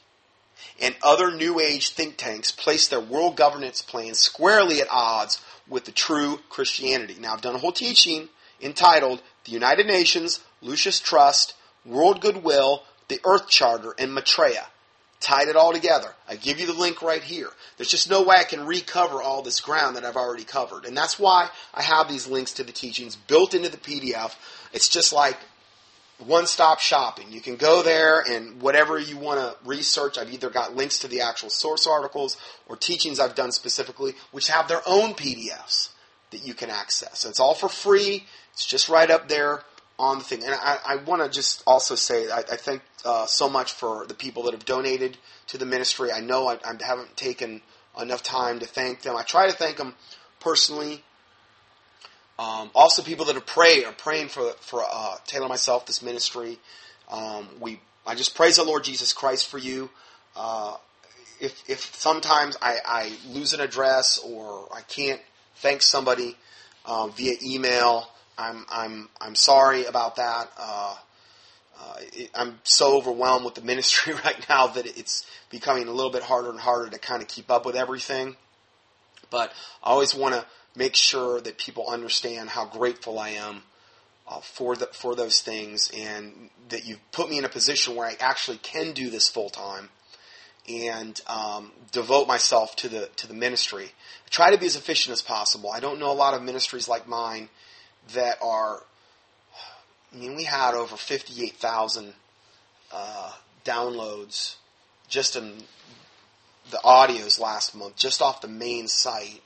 and other New Age think tanks place their world governance plans squarely at odds with the true Christianity. Now, I've done a whole teaching entitled The United Nations, Lucius Trust, World Goodwill, The Earth Charter, and Maitreya. Tied it all together. I give you the link right here. There's just no way I can recover all this ground that I've already covered. And that's why I have these links to the teachings built into the P D F. It's just like one-stop shopping. You can go there and whatever you want to research. I've either got links to the actual source articles or teachings I've done specifically, which have their own P D Fs that you can access. And it's all for free. It's just right up there on the thing. And I, I want to just also say I, I thank uh, so much for the people that have donated to the ministry. I know I, I haven't taken enough time to thank them. I try to thank them personally. Um, also, people that have prayed are praying for for uh, Taylor and myself, this ministry. Um, we, I just praise the Lord Jesus Christ for you. Uh, if if sometimes I, I lose an address or I can't thank somebody uh, via email, I'm I'm I'm sorry about that. Uh, uh, it, I'm so overwhelmed with the ministry right now that it's becoming a little bit harder and harder to kind of keep up with everything. But I always want to make sure that people understand how grateful I am uh, for the, for those things, and that you've put me in a position where I actually can do this full time and um, devote myself to the to the ministry. I try to be as efficient as possible. I don't know a lot of ministries like mine that are. I mean, we had over fifty-eight thousand uh, downloads just in the audios last month, just off the main site.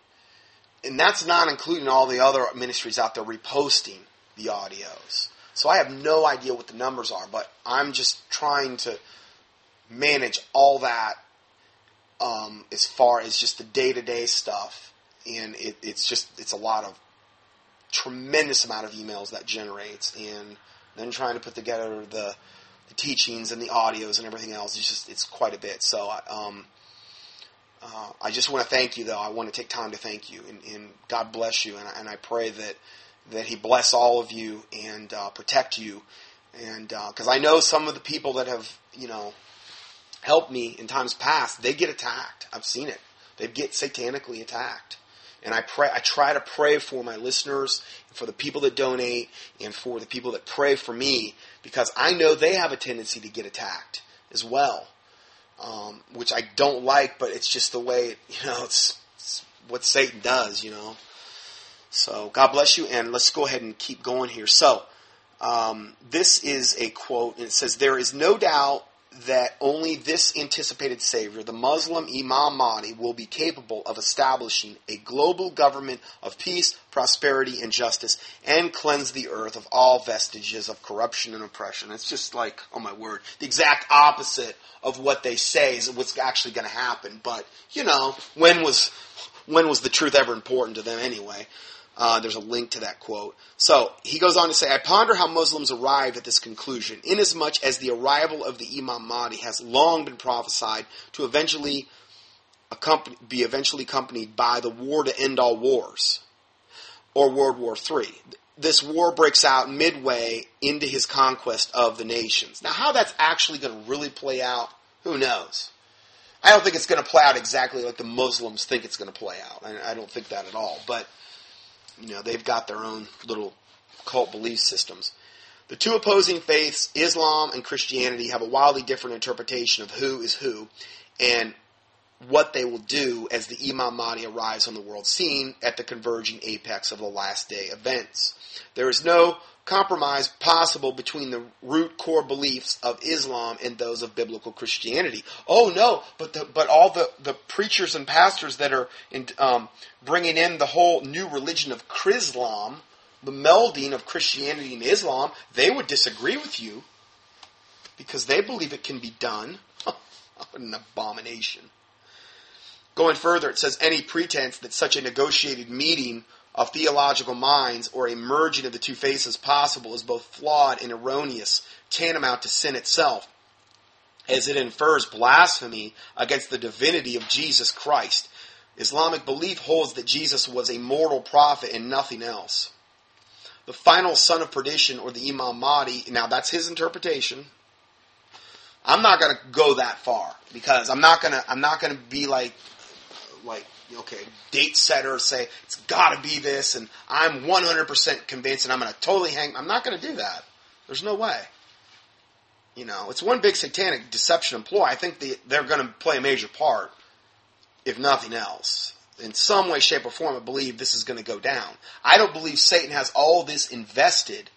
And that's not including all the other ministries out there reposting the audios. So I have no idea what the numbers are, but I'm just trying to manage all that um, as far as just the day-to-day stuff. And it, it's just, it's a lot of, tremendous amount of emails that generates. And then trying to put together the, the teachings and the audios and everything else, it's just, it's quite a bit. So, um... Uh, I just want to thank you, though. I want to take time to thank you, and, and God bless you, and, and I pray that that He bless all of you and uh, protect you, and because uh, I know some of the people that have, you know, helped me in times past, they get attacked. I've seen it. They get satanically attacked, and I pray. I try to pray for my listeners, for the people that donate, and for the people that pray for me, because I know they have a tendency to get attacked as well. Um, which I don't like, but it's just the way, you know, it's, it's what Satan does, you know. So God bless you, and let's go ahead and keep going here. So um, this is a quote, and it says, "There is no doubt that only this anticipated savior, the Muslim Imam Mahdi, will be capable of establishing a global government of peace, prosperity, and justice, and cleanse the earth of all vestiges of corruption and oppression." It's just like, oh my word, the exact opposite of what they say is what's actually going to happen. But, you know, when was when was the truth ever important to them anyway? Uh, there's a link to that quote. So he goes on to say, "I ponder how Muslims arrived at this conclusion, inasmuch as the arrival of the Imam Mahdi has long been prophesied to eventually accompany, be eventually accompanied by the war to end all wars, or World War Three. This war breaks out midway into his conquest of the nations." Now, how that's actually going to really play out, who knows? I don't think it's going to play out exactly like the Muslims think it's going to play out. I, I don't think that at all, but you know, they've got their own little cult belief systems. "The two opposing faiths, Islam and Christianity, have a wildly different interpretation of who is who and what they will do as the Imam Mahdi arrives on the world scene at the converging apex of the last day events. There is no compromise possible between the root core beliefs of Islam and those of biblical Christianity." Oh no, but the, but all the, the preachers and pastors that are in, um, bringing in the whole new religion of Chrislam, the melding of Christianity and Islam, they would disagree with you because they believe it can be done. An abomination. Going further, it says, "Any pretense that such a negotiated meeting of theological minds or a merging of the two faces possible is both flawed and erroneous, tantamount to sin itself, as it infers blasphemy against the divinity of Jesus Christ. Islamic belief holds that Jesus was a mortal prophet and nothing else. The final son of perdition, or the Imam Mahdi," now that's his interpretation. I'm not going to go that far, because I'm not going to, I'm not going to be like, like, okay, date setters say it's got to be this, and I'm one hundred percent convinced, and I'm going to totally hang. I'm not going to do that. There's no way. You know, it's one big satanic deception and ploy. I think the, they're going to play a major part, if nothing else, in some way, shape, or form. I believe this is going to go down. I don't believe Satan has all this invested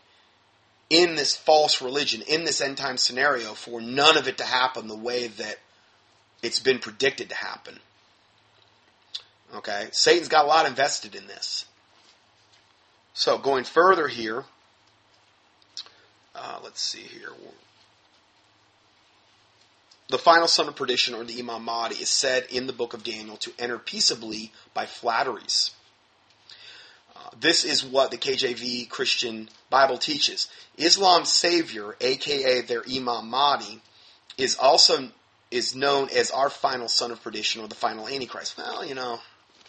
in this false religion, in this end time scenario, for none of it to happen the way that it's been predicted to happen. Okay? Satan's got a lot invested in this. So, going further here, uh, let's see here. The final son of perdition, or the Imam Mahdi, is said in the book of Daniel to enter peaceably by flatteries. Uh, this is what the K J V Christian Bible teaches. Islam's savior, a k a their Imam Mahdi, is also is known as our final son of perdition, or the final Antichrist. Well, you know,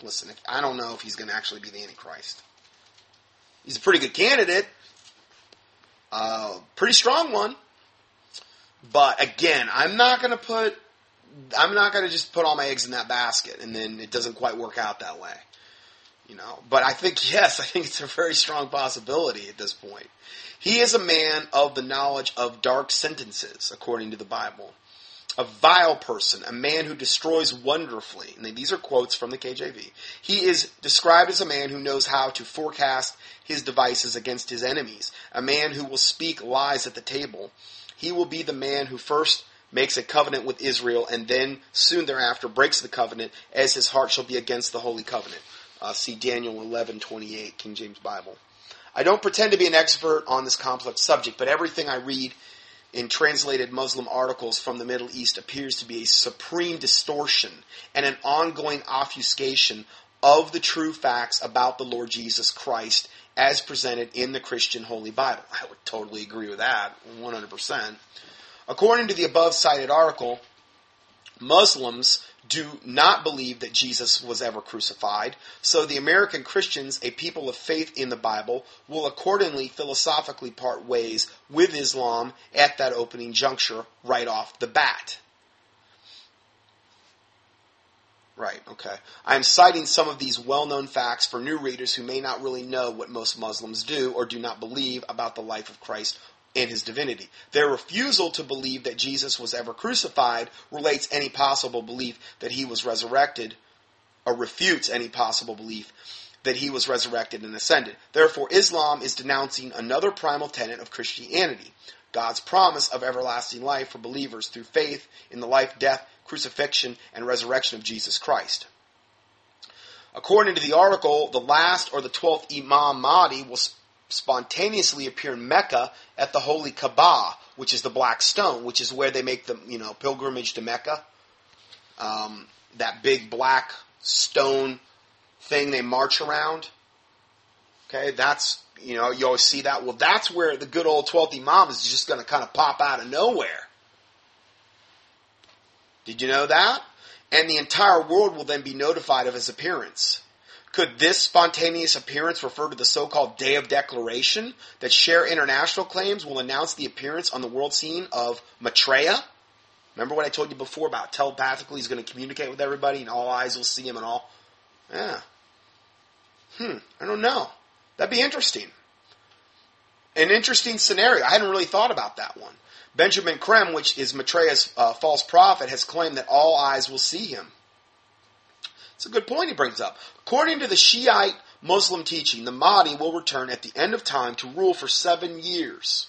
listen, I don't know if he's going to actually be the Antichrist. He's a pretty good candidate, uh, pretty strong one. But again, I'm not going to put, I'm not going to just put all my eggs in that basket and then it doesn't quite work out that way, you know. But I think, yes, I think it's a very strong possibility at this point. He is a man of the knowledge of dark sentences, according to the Bible. A vile person, a man who destroys wonderfully. And these are quotes from the K J V. He is described as a man who knows how to forecast his devices against his enemies, a man who will speak lies at the table. He will be the man who first makes a covenant with Israel and then soon thereafter breaks the covenant, as his heart shall be against the holy covenant. Uh, see Daniel eleven twenty-eight, King James Bible. I don't pretend to be an expert on this complex subject, but everything I read in translated Muslim articles from the Middle East appears to be a supreme distortion and an ongoing obfuscation of the true facts about the Lord Jesus Christ as presented in the Christian Holy Bible. I would totally agree with that, one hundred percent. According to the above-cited article, Muslims do not believe that Jesus was ever crucified, so the American Christians, a people of faith in the Bible, will accordingly philosophically part ways with Islam at that opening juncture right off the bat. Right, okay. I am citing some of these well-known facts for new readers who may not really know what most Muslims do or do not believe about the life of Christ and his divinity. Their refusal to believe that Jesus was ever crucified relates any possible belief that he was resurrected, or refutes any possible belief that he was resurrected and ascended. Therefore, Islam is denouncing another primal tenet of Christianity, God's promise of everlasting life for believers through faith in the life, death, crucifixion, and resurrection of Jesus Christ. According to the article, the last or the twelfth Imam Mahdi will sp- spontaneously appear in Mecca at the Holy Kaaba, which is the Black Stone, which is where they make the you know pilgrimage to Mecca. Um, that big black stone thing they march around. Okay, that's, you know, you always see that. Well, that's where the good old twelfth Imam is just going to kind of pop out of nowhere. Did you know that? And the entire world will then be notified of his appearance. Could this spontaneous appearance refer to the so-called Day of Declaration that Share International claims will announce the appearance on the world scene of Maitreya? Remember what I told you before about telepathically he's going to communicate with everybody and all eyes will see him and all? Yeah. Hmm, I don't know. That'd be interesting. An interesting scenario. I hadn't really thought about that one. Benjamin Creme, which is Maitreya's uh, false prophet, has claimed that all eyes will see him. It's a good point he brings up. According to the Shiite Muslim teaching, the Mahdi will return at the end of time to rule for seven years.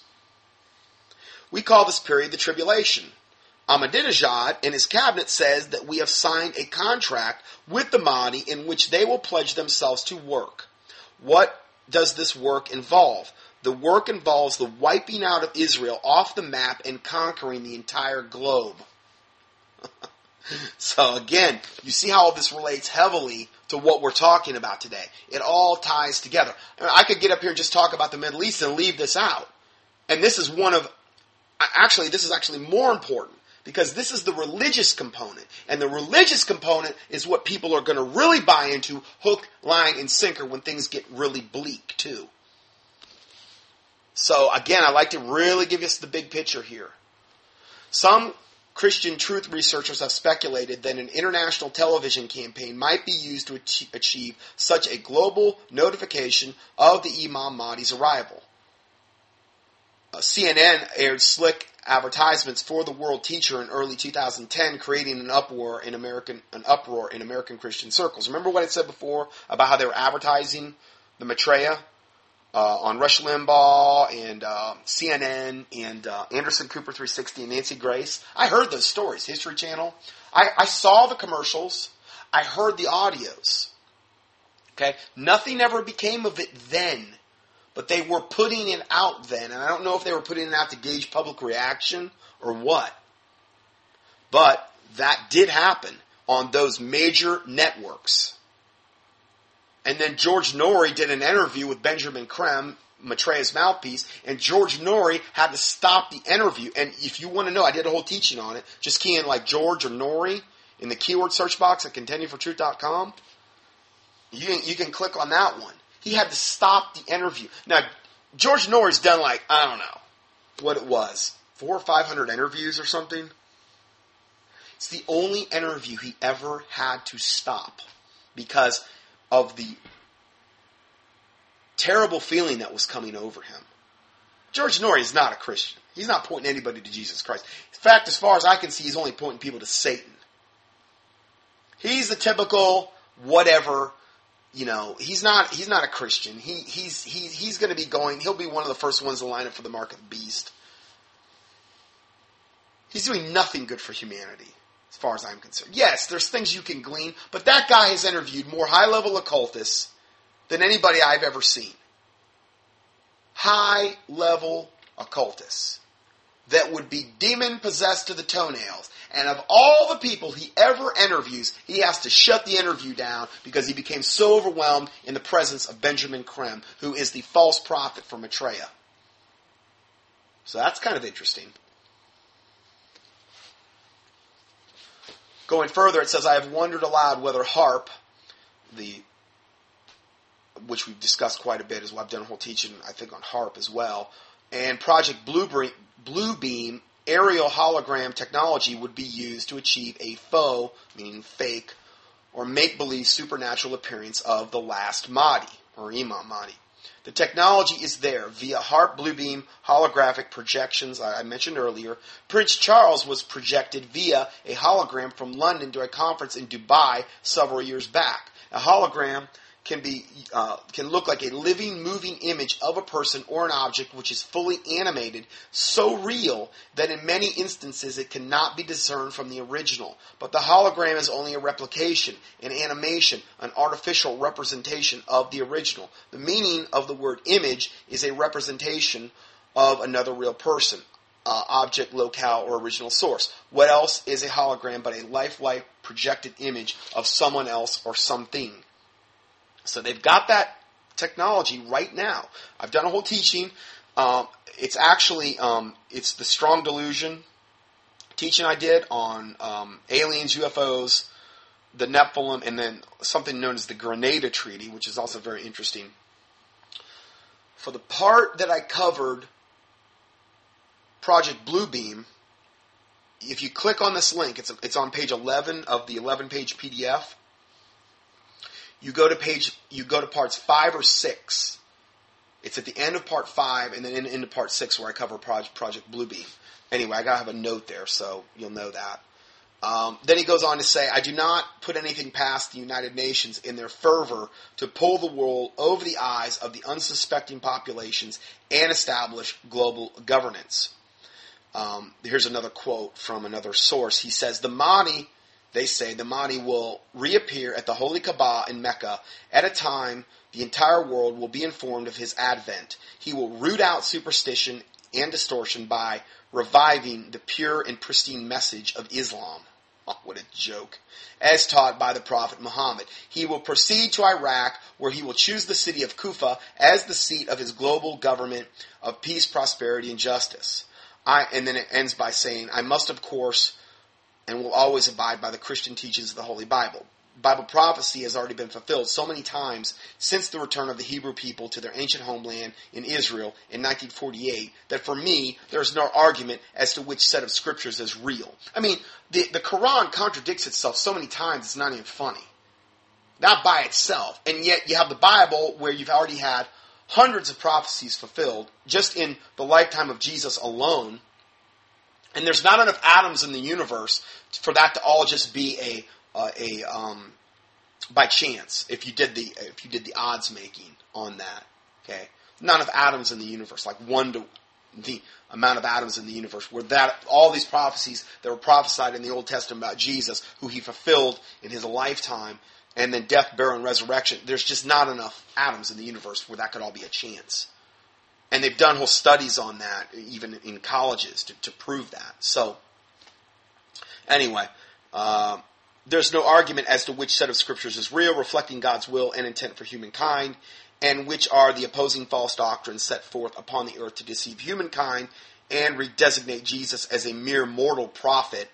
We call this period the tribulation. Ahmadinejad and his cabinet says that we have signed a contract with the Mahdi in which they will pledge themselves to work. What does this work involve? The work involves the wiping out of Israel off the map and conquering the entire globe. So again, you see how all this relates heavily to what we're talking about today. It all ties together. I mean, I could get up here and just talk about the Middle East and leave this out. And this is one of, actually, this is actually more important, because this is the religious component. And the religious component is what people are going to really buy into, hook, line, and sinker, when things get really bleak too. So again, I like to really give us the big picture here. Some Christian truth researchers have speculated that an international television campaign might be used to achieve such a global notification of the Imam Mahdi's arrival. Uh, C N N aired slick advertisements for the World Teacher in early two thousand ten, creating an uproar in American an uproar in American Christian circles. Remember what I said before about how they were advertising the Maitreya? uh, on Rush Limbaugh and uh, C N N and uh, Anderson Cooper three sixty and Nancy Grace. I heard those stories, History Channel. I, I saw the commercials. I heard the audios. Okay, nothing ever became of it then, but they were putting it out then, and I don't know if they were putting it out to gauge public reaction or what, but that did happen on those major networks. And then George Norrie did an interview with Benjamin Creme, Maitreya's mouthpiece, and George Norrie had to stop the interview. And if you want to know, I did a whole teaching on it. Just key in like George or Norrie in the keyword search box at contending for truth dot com. You, you can click on that one. He had to stop the interview. Now, George Norrie's done like, I don't know what it was, four or five hundred interviews or something. It's the only interview he ever had to stop because of the terrible feeling that was coming over him. George Norrie is not a Christian. He's not pointing anybody to Jesus Christ. In fact, as far as I can see, he's only pointing people to Satan. He's the typical whatever. You know, he's not he's not a Christian. He he's he, he's going to be going. He'll be one of the first ones to line up for the mark of the beast. He's doing nothing good for humanity, as far as I'm concerned. Yes, there's things you can glean, but that guy has interviewed more high-level occultists than anybody I've ever seen. High-level occultists that would be demon-possessed to the toenails. And of all the people he ever interviews, he has to shut the interview down because he became so overwhelmed in the presence of Benjamin Creme, who is the false prophet for Maitreya. So that's kind of interesting. Going further, it says, I have wondered aloud whether HAARP, the, which we've discussed quite a bit, is why I've done a whole teaching, I think, on HAARP as well, and Project Bluebeam, aerial hologram technology would be used to achieve a faux, meaning fake, or make-believe supernatural appearance of the last Mahdi, or Imam Mahdi. The technology is there via HAARP, Bluebeam, holographic projections I mentioned earlier. Prince Charles was projected via a hologram from London to a conference in Dubai several years back. A hologram can be uh, can look like a living, moving image of a person or an object which is fully animated, so real that in many instances it cannot be discerned from the original. But the hologram is only a replication, an animation, an artificial representation of the original. The meaning of the word image is a representation of another real person, uh, object, locale, or original source. What else is a hologram but a lifelike projected image of someone else or something? So they've got that technology right now. I've done a whole teaching. Um, it's actually, um, it's the Strong Delusion teaching I did on um, aliens, U F Os, the Nephilim, and then something known as the Grenada Treaty, which is also very interesting. For the part that I covered, Project Bluebeam, if you click on this link, it's, it's on page eleven of the eleven-page P D F. You go to page, you go to parts five or six. It's at the end of part five and then into in part six where I cover Project, Project Bluebeam. Anyway, I gotta have a note there, so you'll know that. Um, then he goes on to say, I do not put anything past the United Nations in their fervor to pull the wool over the eyes of the unsuspecting populations and establish global governance. Um, here's another quote from another source. He says, the Mahdi... They say the Mahdi will reappear at the Holy Kaaba in Mecca at a time the entire world will be informed of his advent. He will root out superstition and distortion by reviving the pure and pristine message of Islam. Oh, what a joke. As taught by the Prophet Muhammad. He will proceed to Iraq, where he will choose the city of Kufa as the seat of his global government of peace, prosperity, and justice. I, and then it ends by saying, I must, of course... and will always abide by the Christian teachings of the Holy Bible. Bible prophecy has already been fulfilled so many times since the return of the Hebrew people to their ancient homeland in Israel in nineteen forty-eight that for me, there is no argument as to which set of scriptures is real. I mean, the, the Quran contradicts itself so many times it's not even funny. Not by itself. And yet you have the Bible where you've already had hundreds of prophecies fulfilled just in the lifetime of Jesus alone. And there's not enough atoms in the universe for that to all just be a uh, a um, by chance. If you did the if you did the odds making on that, okay, amount of atoms in the universe, like one to the amount of atoms in the universe, where that all these prophecies that were prophesied in the Old Testament about Jesus, who he fulfilled in his lifetime, and then death, burial, and resurrection, there's just not enough atoms in the universe where that could all be a chance. And they've done whole studies on that, even in colleges, to, to prove that. So, anyway, uh, there's no argument as to which set of scriptures is real, reflecting God's will and intent for humankind, and which are the opposing false doctrines set forth upon the earth to deceive humankind and redesignate Jesus as a mere mortal prophet,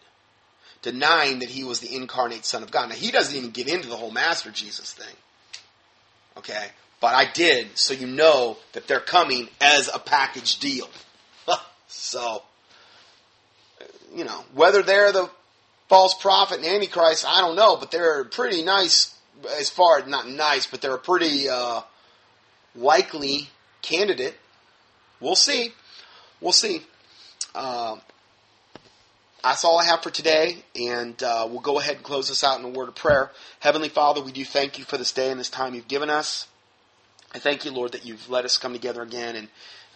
denying that he was the incarnate Son of God. Now, he doesn't even get into the whole Master Jesus thing. Okay? But I did, so you know that they're coming as a package deal. So, you know, whether they're the false prophet and Antichrist, I don't know, but they're pretty nice, as far as, not nice, but they're a pretty uh, likely candidate. We'll see. We'll see. Uh, That's all I have for today, and uh, we'll go ahead and close this out in a word of prayer. Heavenly Father, we do thank you for this day and this time you've given us. I thank you, Lord, that you've let us come together again and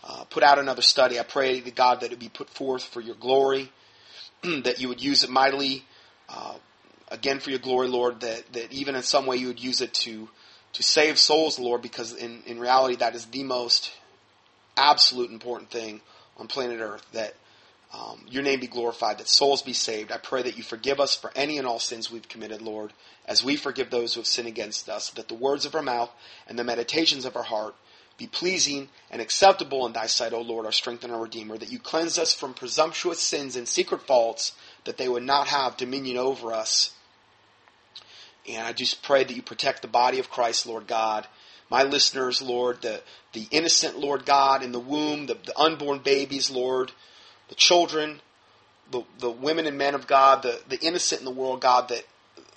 uh, put out another study. I pray to God that it be put forth for your glory, that you would use it mightily, uh, again for your glory, Lord, that, that even in some way you would use it to, to save souls, Lord, because in, in reality that is the most absolute important thing on planet Earth, that Um, your name be glorified, that souls be saved. I pray that you forgive us for any and all sins we've committed, Lord, as we forgive those who have sinned against us, that the words of our mouth and the meditations of our heart be pleasing and acceptable in thy sight, O Lord, our strength and our Redeemer, that you cleanse us from presumptuous sins and secret faults, that they would not have dominion over us. And I just pray that you protect the body of Christ, Lord God, my listeners, Lord, the, the innocent, Lord God, in the womb, the, the unborn babies, Lord, the children, the the women and men of God, the, the innocent in the world, God, that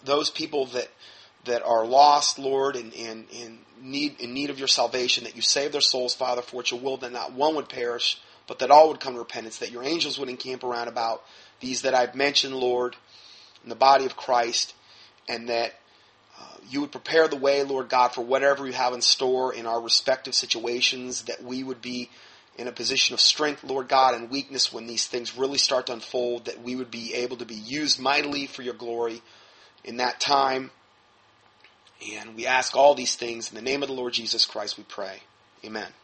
those people that that are lost, Lord, and, and, and need in need of your salvation, that you save their souls, Father, for it's your will that not one would perish, but that all would come to repentance, that your angels would encamp around about these that I've mentioned, Lord, in the body of Christ, and that uh, you would prepare the way, Lord God, for whatever you have in store in our respective situations, that we would be in a position of strength, Lord God, and weakness when these things really start to unfold, that we would be able to be used mightily for your glory in that time. And we ask all these things in the name of the Lord Jesus Christ, we pray. Amen.